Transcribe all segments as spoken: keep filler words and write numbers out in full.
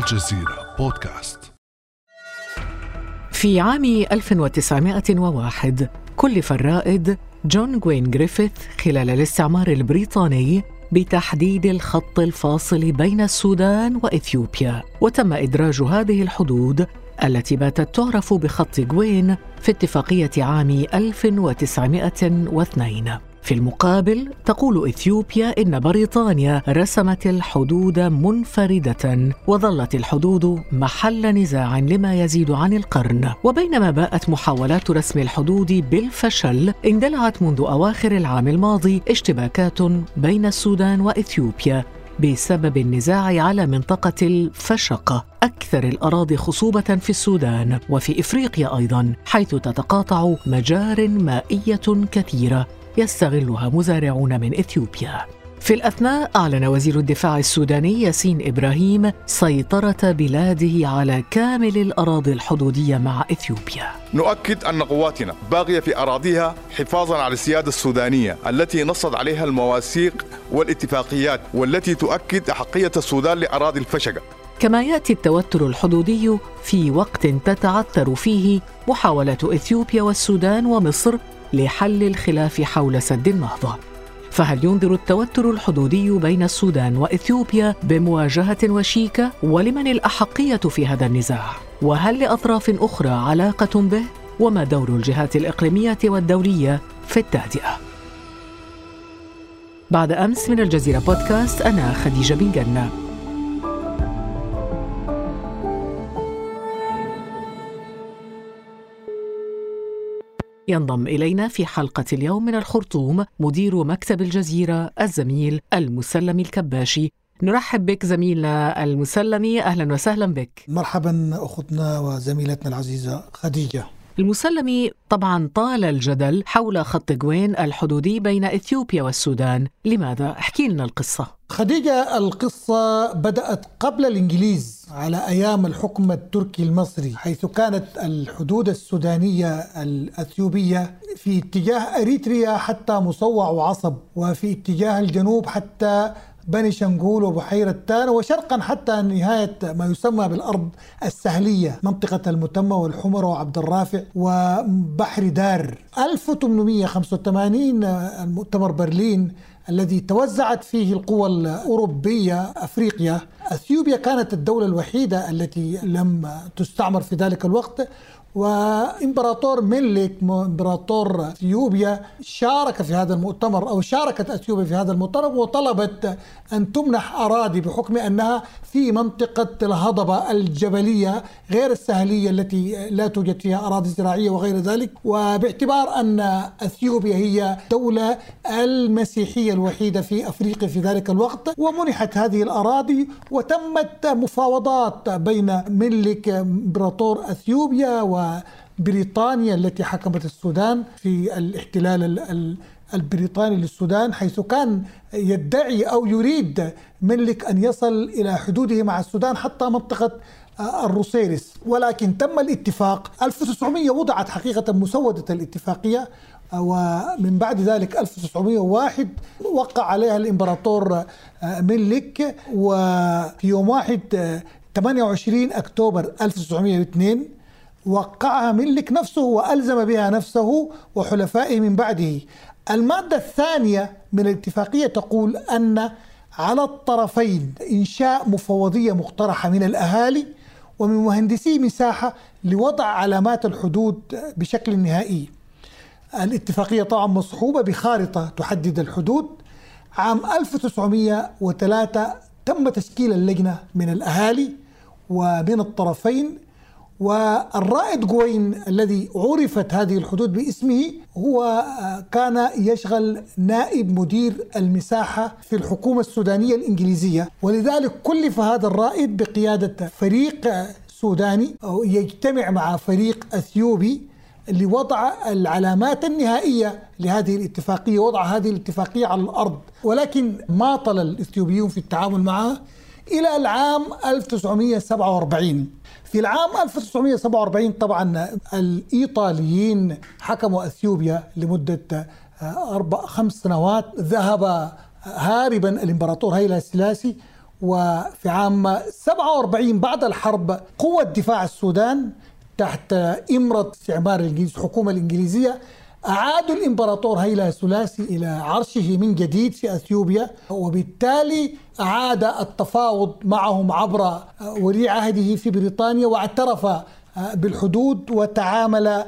الجزيرة بودكاست. في عام ألف وتسعمائة وواحد كلف الرائد جون غوين غريفث خلال الاستعمار البريطاني بتحديد الخط الفاصل بين السودان وإثيوبيا، وتم إدراج هذه الحدود التي باتت تعرف بخط غوين في اتفاقية عام ألف وتسعمائة واثنين. في المقابل تقول إثيوبيا إن بريطانيا رسمت الحدود منفردة، وظلت الحدود محل نزاع لما يزيد عن القرن. وبينما باءت محاولات رسم الحدود بالفشل، اندلعت منذ أواخر العام الماضي اشتباكات بين السودان وإثيوبيا بسبب النزاع على منطقة الفشقة، أكثر الأراضي خصوبة في السودان وفي إفريقيا أيضاً، حيث تتقاطع مجار مائية كثيرة يستغلها مزارعون من إثيوبيا. في الأثناء أعلن وزير الدفاع السوداني ياسين إبراهيم سيطرة بلاده على كامل الأراضي الحدودية مع إثيوبيا. نؤكد أن قواتنا باغية في أراضيها حفاظاً على السيادة السودانية التي نصت عليها المواثيق والاتفاقيات، والتي تؤكد أحقية السودان لأراضي الفشقة. كما يأتي التوتر الحدودي في وقت تتعثر فيه محاولات إثيوبيا والسودان ومصر لحل الخلاف حول سد النهضة. فهل ينذر التوتر الحدودي بين السودان وإثيوبيا بمواجهة وشيكة؟ ولمن الأحقية في هذا النزاع؟ وهل لأطراف أخرى علاقة به؟ وما دور الجهات الإقليمية والدولية في التهدئة؟ بعد أمس من الجزيرة بودكاست، أنا خديجة بن جنة. ينضم إلينا في حلقة اليوم من الخرطوم مدير مكتب الجزيرة الزميل المسلمي الكباشي. نرحب بك زميلنا المسلمي، أهلا وسهلا بك. مرحبا أختنا وزميلتنا العزيزة خديجة. المسلمي، طبعا طال الجدل حول خط غوين الحدودي بين إثيوبيا والسودان، لماذا؟ احكي لنا القصة خديجة. القصة بدأت قبل الإنجليز على أيام الحكم التركي المصري، حيث كانت الحدود السودانية الأثيوبية في اتجاه أريتريا حتى مصوع وعصب، وفي اتجاه الجنوب حتى بني شنغول وبحيرة تانا، وشرقا حتى نهاية ما يسمى بالأرض السهلية، منطقة المتمة والحمرة وعبد الرافع وبحر دار. ألف وثمانمائة وخمسة وثمانين المؤتمر برلين الذي توزعت فيه القوى الأوروبية أفريقيا، أثيوبيا كانت الدولة الوحيدة التي لم تستعمر في ذلك الوقت، وإمبراطور منلك إمبراطور أثيوبيا شارك في هذا المؤتمر، أو شاركت أثيوبيا في هذا المؤتمر، وطلبت أن تمنح أراضي بحكم أنها في منطقة الهضبة الجبلية غير السهلية التي لا توجد فيها أراضي زراعية وغير ذلك، وباعتبار أن أثيوبيا هي الدولة المسيحية الوحيدة في أفريقيا في ذلك الوقت. ومنحت هذه الأراضي، وتمت مفاوضات بين منلك إمبراطور أثيوبيا و بريطانيا التي حكمت السودان في الاحتلال البريطاني للسودان، حيث كان يدعي أو يريد منلك أن يصل إلى حدوده مع السودان حتى منطقة الروسيرس، ولكن تم الاتفاق. ألف وتسعمائة وضعت حقيقة مسودة الاتفاقية، ومن بعد ذلك ألف وتسعمائة وواحد وقع عليها الإمبراطور منلك، وفي يوم واحد ثمانية وعشرين أكتوبر ألف وتسعمائة واثنين وقعها منلك نفسه وألزم بها نفسه وحلفائه من بعده. المادة الثانية من الاتفاقية تقول أن على الطرفين إنشاء مفوضية مقترحة من الأهالي ومن مهندسي مساحة لوضع علامات الحدود بشكل نهائي. الاتفاقية طبعا مصحوبة بخارطة تحدد الحدود. عام ألف وتسعمائة وثلاثة تم تشكيل اللجنة من الأهالي ومن الطرفين، والرائد غوين الذي عرفت هذه الحدود باسمه هو كان يشغل نائب مدير المساحة في الحكومة السودانية الإنجليزية، ولذلك كلف هذا الرائد بقيادة فريق سوداني يجتمع مع فريق أثيوبي لوضع العلامات النهائية لهذه الاتفاقية، وضع هذه الاتفاقية على الأرض. ولكن ما طل الإثيوبيون في التعامل معها إلى العام ألف وتسعمائة وسبعة وأربعين. في العام ألف وتسعمائة وسبعة وأربعين طبعا الإيطاليين حكموا أثيوبيا لمدة أربع خمس سنوات. ذهب هاربا الإمبراطور هايلا سيلاسي وفي عام سبعة وأربعين بعد الحرب قوة دفاع السودان تحت إمرة استعمار الإنجليز الحكومة الإنجليزية أعاد الإمبراطور هيلا الثلاثي إلى عرشه من جديد في أثيوبيا، وبالتالي أعاد التفاوض معهم عبر ولي عهده في بريطانيا واعترف بالحدود وتعامل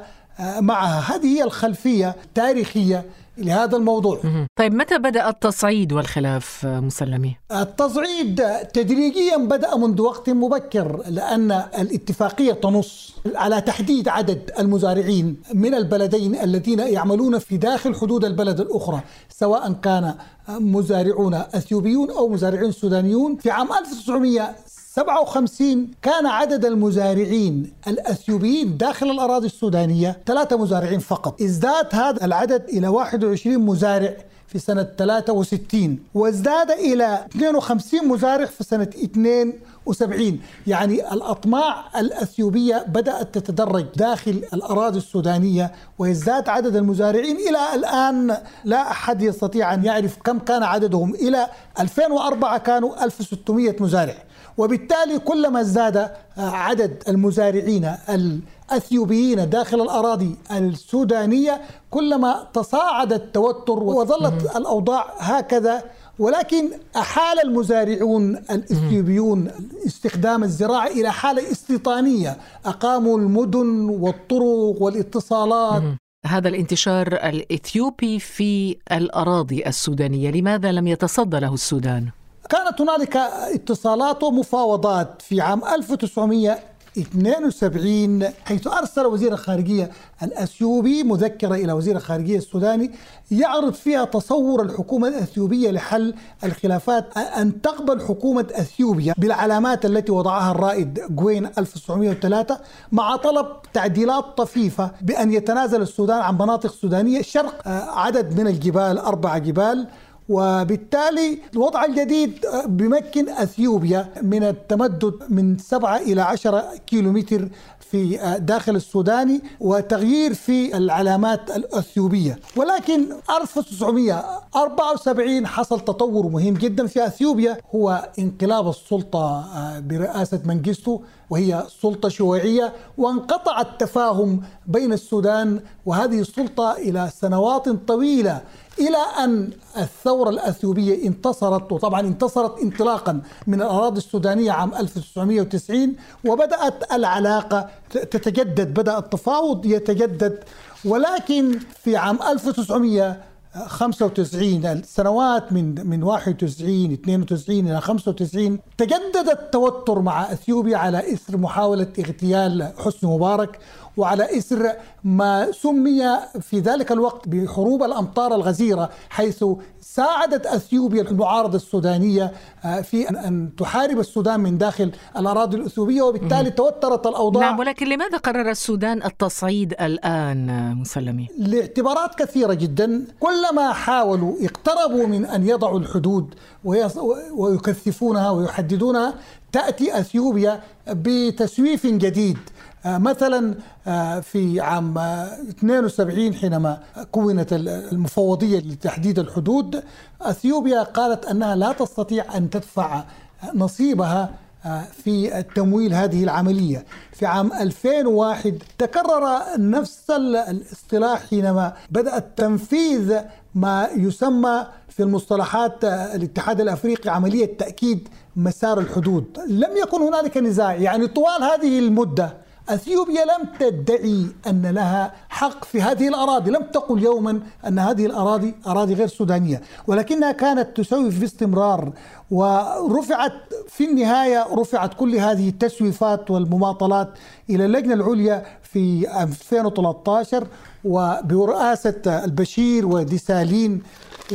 معها. هذه هي الخلفية التاريخية لهذا الموضوع. طيب متى بدأ التصعيد والخلاف مسلمي؟ التصعيد تدريجيا بدأ منذ وقت مبكر، لأن الاتفاقية تنص على تحديد عدد المزارعين من البلدين الذين يعملون في داخل حدود البلد الأخرى، سواء كان مزارعون أثيوبيون أو مزارعين سودانيون. في عام ألف وتسعمئة وسبعة وخمسين كان عدد المزارعين الأثيوبيين داخل الأراضي السودانية ثلاثة مزارعين فقط. ازداد هذا العدد إلى واحد وعشرين مزارع في سنة ثلاثة وستين، وازداد إلى اثنين وخمسين مزارع في سنة اثنين وسبعين. يعني الأطماع الأثيوبية بدأت تتدرج داخل الأراضي السودانية ويزداد عدد المزارعين. إلى الآن لا أحد يستطيع أن يعرف كم كان عددهم. إلى ألفين وأربعة كانوا ألف وستمئة مزارع، وبالتالي كلما ازداد عدد المزارعين الأثيوبيين داخل الأراضي السودانية كلما تصاعد التوتر وظلت الأوضاع هكذا. ولكن أحال المزارعون الإثيوبيون استخدام الزراعة إلى حالة استيطانية، أقاموا المدن والطرق والاتصالات. هذا الانتشار الإثيوبي في الأراضي السودانية لماذا لم يتصدى له السودان؟ كانت هنالك اتصالات ومفاوضات في عام ألف وتسعمئة واثنين وسبعين، حيث أرسل وزير الخارجية الأثيوبي مذكرة إلى وزير الخارجية السوداني يعرض فيها تصور الحكومة الأثيوبية لحل الخلافات أن تقبل حكومة أثيوبيا بالعلامات التي وضعها الرائد غوين ألف وتسعمئة وثلاثة، مع طلب تعديلات طفيفة بأن يتنازل السودان عن مناطق سودانية شرق عدد من الجبال، أربع جبال. وبالتالي الوضع الجديد بيمكن أثيوبيا من التمدد من سبعة إلى عشرة كيلومتر في داخل السوداني وتغيير في العلامات الأثيوبية. ولكن ألف وتسعمئة وأربعة وسبعين حصل تطور مهم جدا في أثيوبيا، هو انقلاب السلطة برئاسة منجستو، وهي سلطة شيوعية، وانقطع التفاهم بين السودان وهذه السلطة إلى سنوات طويلة، إلى أن الثورة الأثيوبية انتصرت، وطبعا انتصرت انطلاقا من الأراضي السودانية عام ألف وتسعمئة وتسعين، وبدأت العلاقة تتجدد، بدأ التفاوض يتجدد. ولكن في عام ألف وتسعمئة وخمسة وتسعين، السنوات من من واحد وتسعين اثنين وتسعين إلى خمسة وتسعين، تجدد التوتر مع أثيوبيا على إثر محاولة اغتيال حسني مبارك، وعلى إثر ما سمي في ذلك الوقت بحروب الأمطار الغزيرة، حيث ساعدت أثيوبيا المعارضة السودانية في أن تحارب السودان من داخل الأراضي الأثيوبية، وبالتالي توترت الأوضاع. نعم، ولكن لماذا قرر السودان التصعيد الآن مسلمي؟ لاعتبارات كثيرة جدا. كلما حاولوا اقتربوا من أن يضعوا الحدود ويكثفونها ويحددونها تأتي أثيوبيا بتسويف جديد. مثلا في عام اثنين وسبعين حينما كونت المفوضية لتحديد الحدود، أثيوبيا قالت أنها لا تستطيع أن تدفع نصيبها في تمويل هذه العملية. في عام ألفين وواحد تكرر نفس الاصطلاح حينما بدأت تنفيذ ما يسمى في المصطلحات الاتحاد الأفريقي عملية تأكيد مسار الحدود. لم يكن هنالك نزاع، يعني طوال هذه المدة أثيوبيا لم تدعي أن لها حق في هذه الأراضي، لم تقل يوما أن هذه الأراضي أراضي غير سودانية، ولكنها كانت تسوف باستمرار. ورفعت في النهاية رفعت كل هذه التسويفات والمماطلات إلى اللجنة العليا في ألفين وثلاثة عشر وبرئاسة البشير وديسالين،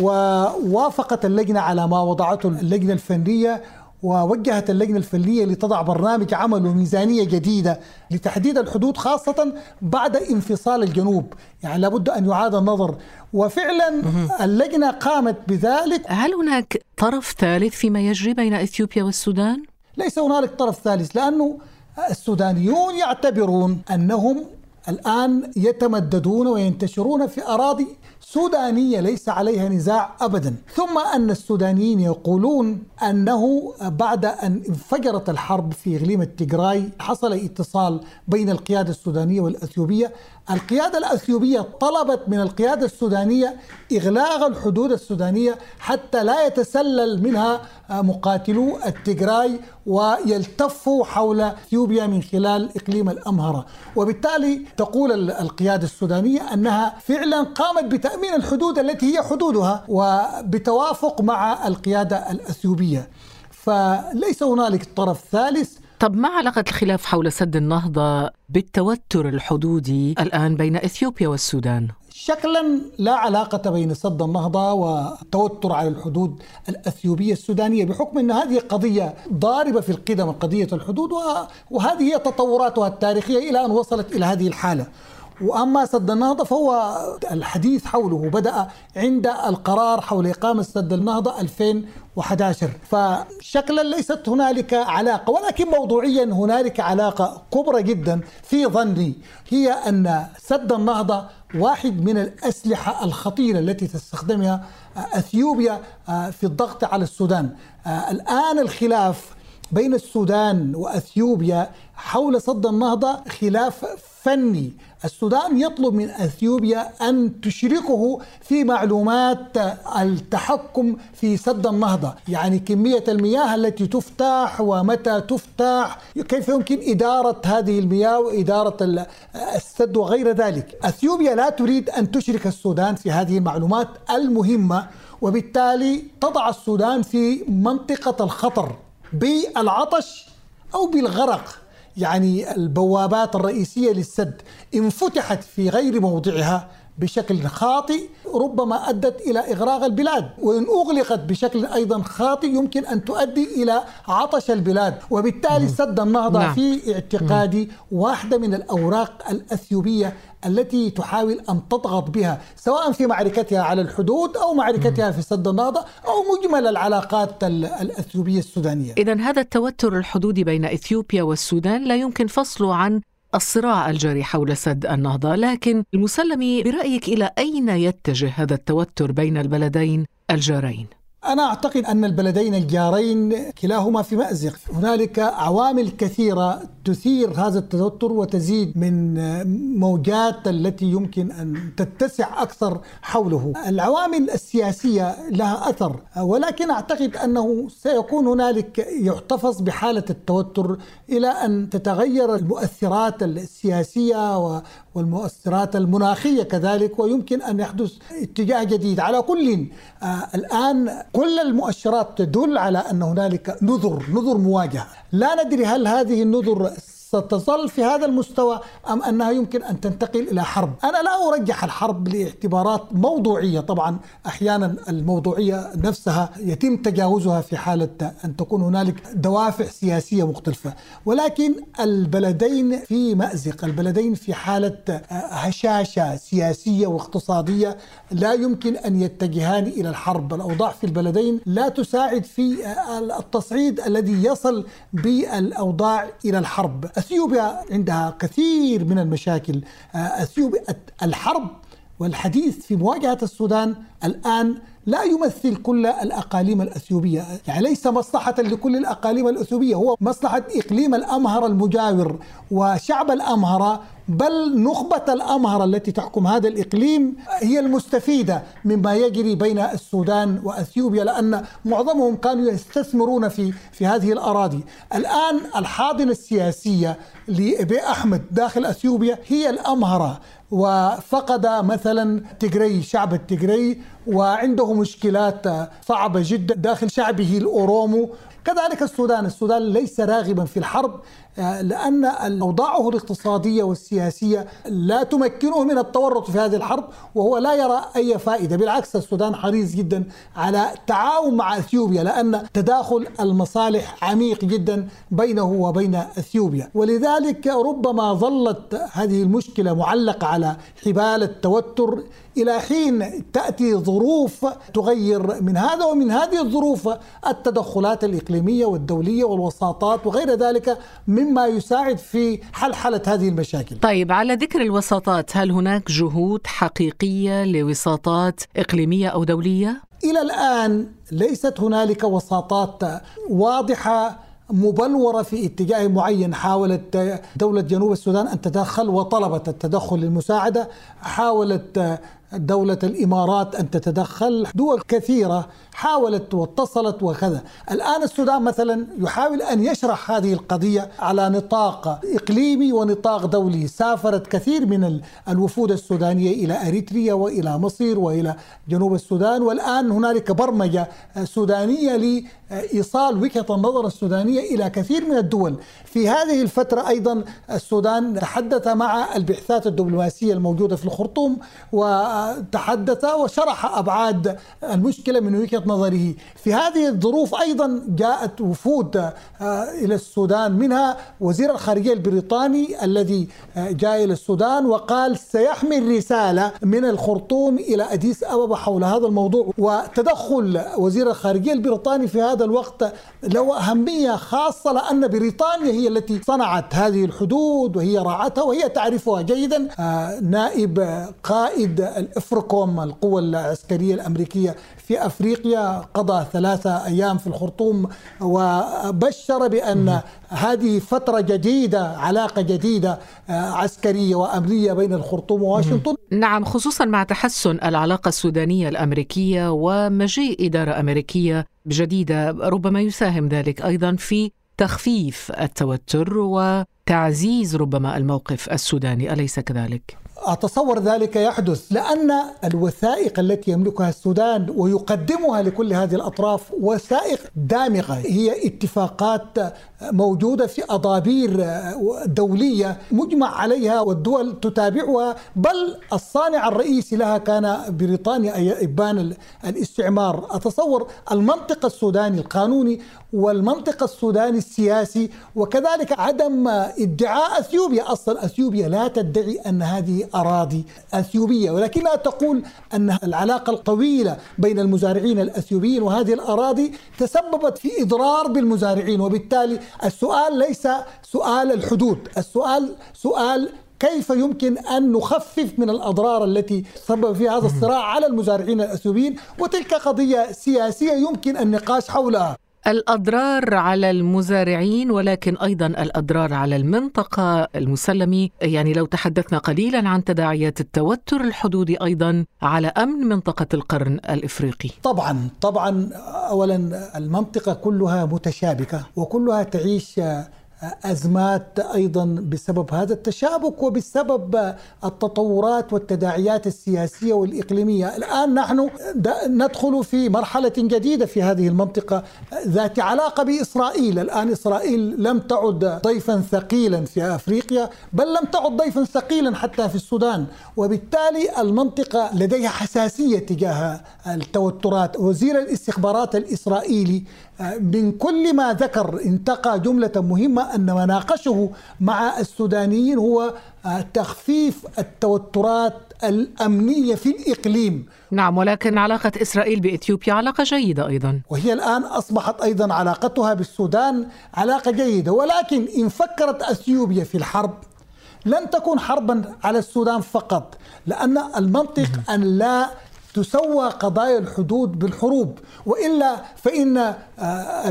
ووافقت اللجنة على ما وضعته اللجنة الفنية، ووجهت اللجنة الفنية لتضع برنامج عمل وميزانية جديدة لتحديد الحدود، خاصة بعد انفصال الجنوب، يعني لابد أن يعاد النظر. وفعلا اللجنة قامت بذلك. هل هناك طرف ثالث فيما يجري بين إثيوبيا والسودان؟ ليس هناك طرف ثالث، لأنه السودانيون يعتبرون أنهم الآن يتمددون وينتشرون في أراضي سودانية ليس عليها نزاع أبدا. ثم أن السودانيين يقولون أنه بعد أن انفجرت الحرب في إقليم التيغراي حصل اتصال بين القيادة السودانية والأثيوبية. القيادة الأثيوبية طلبت من القيادة السودانية إغلاق الحدود السودانية حتى لا يتسلل منها مقاتلو التيغراي ويلتفوا حول أثيوبيا من خلال إقليم الأمهرة. وبالتالي تقول القيادة السودانية أنها فعلا قامت بتأمين الحدود التي هي حدودها وبتوافق مع القيادة الأثيوبية، فليس هنالك طرف ثالث. طب ما علاقة الخلاف حول سد النهضة بالتوتر الحدودي الآن بين إثيوبيا والسودان؟ شكلا لا علاقة بين سد النهضة والتوتر على الحدود الأثيوبية السودانية، بحكم أن هذه قضية ضاربة في القدم، قضية الحدود، وهذه هي تطوراتها التاريخية إلى أن وصلت إلى هذه الحالة. وأما سد النهضة فهو الحديث حوله بدأ عند القرار حول إقامة سد النهضة ألفين وأحد عشر، فشكلا ليست هنالك علاقة. ولكن موضوعيا هنالك علاقة كبرى جدا في ظني، هي أن سد النهضة واحد من الأسلحة الخطيرة التي تستخدمها أثيوبيا في الضغط على السودان. الآن الخلاف بين السودان وأثيوبيا حول سد النهضة خلاف فني. السودان يطلب من أثيوبيا أن تشركه في معلومات التحكم في سد النهضة، يعني كمية المياه التي تفتح ومتى تفتح، كيف يمكن إدارة هذه المياه وإدارة السد وغير ذلك. أثيوبيا لا تريد أن تشرك السودان في هذه المعلومات المهمة، وبالتالي تضع السودان في منطقة الخطر بالعطش أو بالغرق. يعني البوابات الرئيسية للسد إن فتحت في غير موضعها بشكل خاطئ ربما أدت إلى إغراق البلاد، وإن أغلقت بشكل أيضا خاطئ يمكن أن تؤدي إلى عطش البلاد. وبالتالي مم. سد النهضة نعم. في اعتقادي مم. واحدة من الأوراق الأثيوبية التي تحاول أن تضغط بها، سواء في معركتها على الحدود أو معركتها في سد النهضة أو مجمل العلاقات الأثيوبية السودانية. إذن هذا التوتر الحدودي بين إثيوبيا والسودان لا يمكن فصله عن الصراع الجاري حول سد النهضة. لكن المسلمي، برأيك إلى أين يتجه هذا التوتر بين البلدين الجارين؟ أنا أعتقد أن البلدين الجارين كلاهما في مأزق. هنالك عوامل كثيرة تثير هذا التوتر وتزيد من موجات التي يمكن أن تتسع أكثر حوله. العوامل السياسية لها أثر، ولكن أعتقد أنه سيكون هنالك يحتفظ بحالة التوتر إلى أن تتغير المؤثرات السياسية والمؤثرات المناخية كذلك، ويمكن أن يحدث اتجاه جديد. على كل الآن كل المؤشرات تدل على أن هنالك نذر نذر مواجهة. لا ندري هل هذه النذر ستظل في هذا المستوى أم أنها يمكن أن تنتقل إلى حرب. أنا لا أرجح الحرب لاعتبارات موضوعية، طبعا أحيانا الموضوعية نفسها يتم تجاوزها في حالة أن تكون هنالك دوافع سياسية مختلفة، ولكن البلدين في مأزق، البلدين في حالة هشاشة سياسية واقتصادية، لا يمكن أن يتجهان إلى الحرب. الأوضاع في البلدين لا تساعد في التصعيد الذي يصل بالأوضاع إلى الحرب. أثيوبيا عندها كثير من المشاكل. أثيوبيا الحرب والحديث في مواجهة السودان الآن لا يمثل كل الأقاليم الأثيوبية، يعني ليس مصلحة لكل الأقاليم الأثيوبية، هو مصلحة إقليم الأمهرة المجاور وشعب الأمهرة، بل نخبة الأمهرة التي تحكم هذا الإقليم هي المستفيدة مما يجري بين السودان وأثيوبيا، لأن معظمهم كانوا يستثمرون في في هذه الأراضي. الآن الحاضنة السياسية لبي أحمد داخل أثيوبيا هي الأمهرة، وفقد مثلا تيغراي شعب التيغراي، وعنده مشكلات صعبة جدا داخل شعبه الأورومو. كذلك السودان، السودان ليس راغبا في الحرب لأن أوضاعه الاقتصادية والسياسية لا تمكنه من التورط في هذه الحرب، وهو لا يرى أي فائدة. بالعكس السودان حريص جدا على التعاون مع أثيوبيا، لأن تداخل المصالح عميق جدا بينه وبين أثيوبيا. ولذلك ربما ظلت هذه المشكلة معلقة على حبال التوتر إلى حين تأتي ظهور الظروف تغير من هذا ومن هذه الظروف التدخلات الإقليمية والدولية والوساطات وغير ذلك مما يساعد في حلحلة هذه المشاكل. طيب، على ذكر الوساطات، هل هناك جهود حقيقية لوساطات إقليمية أو دولية؟ إلى الآن ليست هنالك وساطات واضحة مبلورة في اتجاه معين. حاولت دولة جنوب السودان أن تتدخل وطلبت التدخل للمساعدة، حاولت دولة الإمارات أن تتدخل، دول كثيرة حاولت واتصلت وكذا. الآن السودان مثلا يحاول أن يشرح هذه القضية على نطاق إقليمي ونطاق دولي. سافرت كثير من الوفود السودانية إلى أريتريا وإلى مصر وإلى جنوب السودان، والآن هنالك برمجة سودانية لإيصال وجهة النظر السودانية إلى كثير من الدول. في هذه الفترة أيضا السودان تحدث مع البعثات الدبلوماسية الموجودة في الخرطوم، و تحدث وشرح أبعاد المشكلة من وجهة نظره. في هذه الظروف أيضا جاءت وفود إلى السودان، منها وزير الخارجية البريطاني الذي جاء إلى السودان وقال سيحمل رسالة من الخرطوم إلى أديس أباب حول هذا الموضوع. وتدخل وزير الخارجية البريطاني في هذا الوقت له أهمية خاصة، لأن بريطانيا هي التي صنعت هذه الحدود وهي راعتها وهي تعرفها جيدا. نائب قائد الإفرقوم القوة العسكرية الأمريكية في أفريقيا قضى ثلاثة أيام في الخرطوم وبشر بأن هذه فترة جديدة، علاقة جديدة عسكرية وأمنية بين الخرطوم وواشنطن. نعم، خصوصا مع تحسن العلاقة السودانية الأمريكية ومجيء إدارة أمريكية جديدة، ربما يساهم ذلك أيضا في تخفيف التوتر وتعزيز ربما الموقف السوداني، أليس كذلك؟ أتصور ذلك يحدث، لأن الوثائق التي يملكها السودان ويقدمها لكل هذه الأطراف وثائق دامغة، هي اتفاقات موجودة في أضابير دولية مجمع عليها والدول تتابعها، بل الصانع الرئيسي لها كان بريطانيا إبان الاستعمار. أتصور المنطق السوداني القانوني والمنطق السوداني السياسي، وكذلك عدم ادعاء أثيوبيا. أصلا أثيوبيا لا تدعي أن هذه أراضي أثيوبية، ولكنها تقول أن العلاقة الطويلة بين المزارعين الأثيوبيين وهذه الأراضي تسببت في إضرار بالمزارعين، وبالتالي السؤال ليس سؤال الحدود، السؤال سؤال كيف يمكن أن نخفف من الأضرار التي سبب فيها هذا الصراع على المزارعين الأثيوبيين، وتلك قضية سياسية يمكن النقاش حولها. الأضرار على المزارعين، ولكن أيضا الأضرار على المنطقة. المسلمي، يعني لو تحدثنا قليلا عن تداعيات التوتر الحدودي أيضا على أمن منطقة القرن الإفريقي. طبعا طبعا أولا المنطقة كلها متشابكة وكلها تعيش أزمات أيضا بسبب هذا التشابك وبسبب التطورات والتداعيات السياسية والإقليمية. الآن نحن ندخل في مرحلة جديدة في هذه المنطقة ذات علاقة بإسرائيل. الآن إسرائيل لم تعد ضيفا ثقيلا في أفريقيا، بل لم تعد ضيفا ثقيلا حتى في السودان، وبالتالي المنطقة لديها حساسية تجاه التوترات. وزير الاستخبارات الإسرائيلي من كل ما ذكر انتقى جملة مهمة، أن مناقشه مع السودانيين هو تخفيف التوترات الأمنية في الإقليم. نعم، ولكن علاقة إسرائيل بإثيوبيا علاقة جيدة أيضا، وهي الآن أصبحت أيضا علاقتها بالسودان علاقة جيدة. ولكن إن فكرت إثيوبيا في الحرب لن تكون حربا على السودان فقط، لأن المنطق أن لا تسوى قضايا الحدود بالحروب، وإلا فإن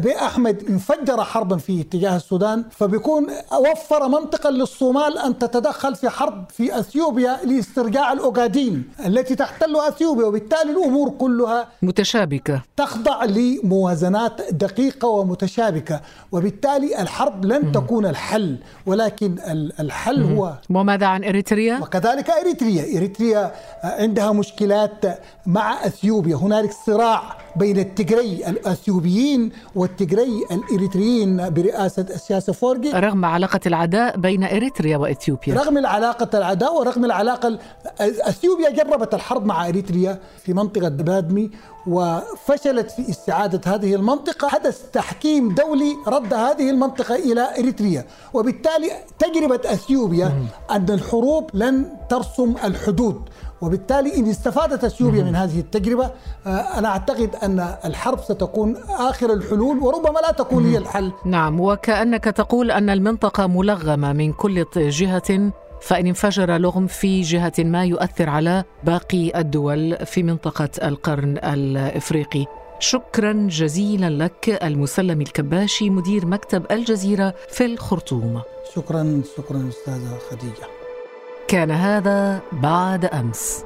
بي أحمد انفجر حربا في اتجاه السودان، فبيكون وفر منطقا للصومال أن تتدخل في حرب في أثيوبيا لاسترجاع الأوغادين التي تحتلها أثيوبيا، وبالتالي الأمور كلها متشابكة، تخضع لموازنات دقيقة ومتشابكة، وبالتالي الحرب لن م- تكون الحل، ولكن الحل م- هو. وماذا عن إريتريا؟ وكذلك إريتريا، إريتريا عندها مشكلات مع أثيوبيا. هنالك صراع بين التيغراي الأثيوبيين والتيغراي الإريتريين برئاسة السياسة فورجي، رغم علاقة العداء بين إريتريا وإثيوبيا، رغم العلاقة العداء ورغم العلاقة. أثيوبيا جربت الحرب مع إريتريا في منطقة بادمي وفشلت في استعادة هذه المنطقة. حدث تحكيم دولي رد هذه المنطقة إلى إريتريا، وبالتالي تجربة أثيوبيا أن الحروب لن ترسم الحدود، وبالتالي إن استفادت اثيوبيا من هذه التجربة أنا أعتقد أن الحرب ستكون آخر الحلول وربما لا تكون هي الحل. نعم، وكأنك تقول أن المنطقة ملغمة من كل جهة، فإن انفجر لغم في جهة ما يؤثر على باقي الدول في منطقة القرن الإفريقي. شكرا جزيلا لك المسلمي الكباشي، مدير مكتب الجزيرة في الخرطوم. شكرا شكرا أستاذة خديجة. كان هذا بعد أمس.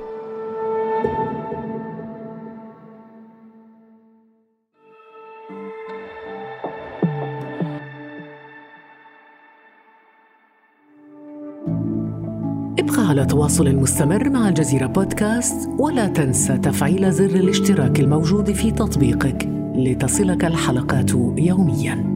ابقى على تواصل مستمر مع الجزيرة بودكاست، ولا تنسى تفعيل زر الاشتراك الموجود في تطبيقك لتصلك الحلقات يومياً.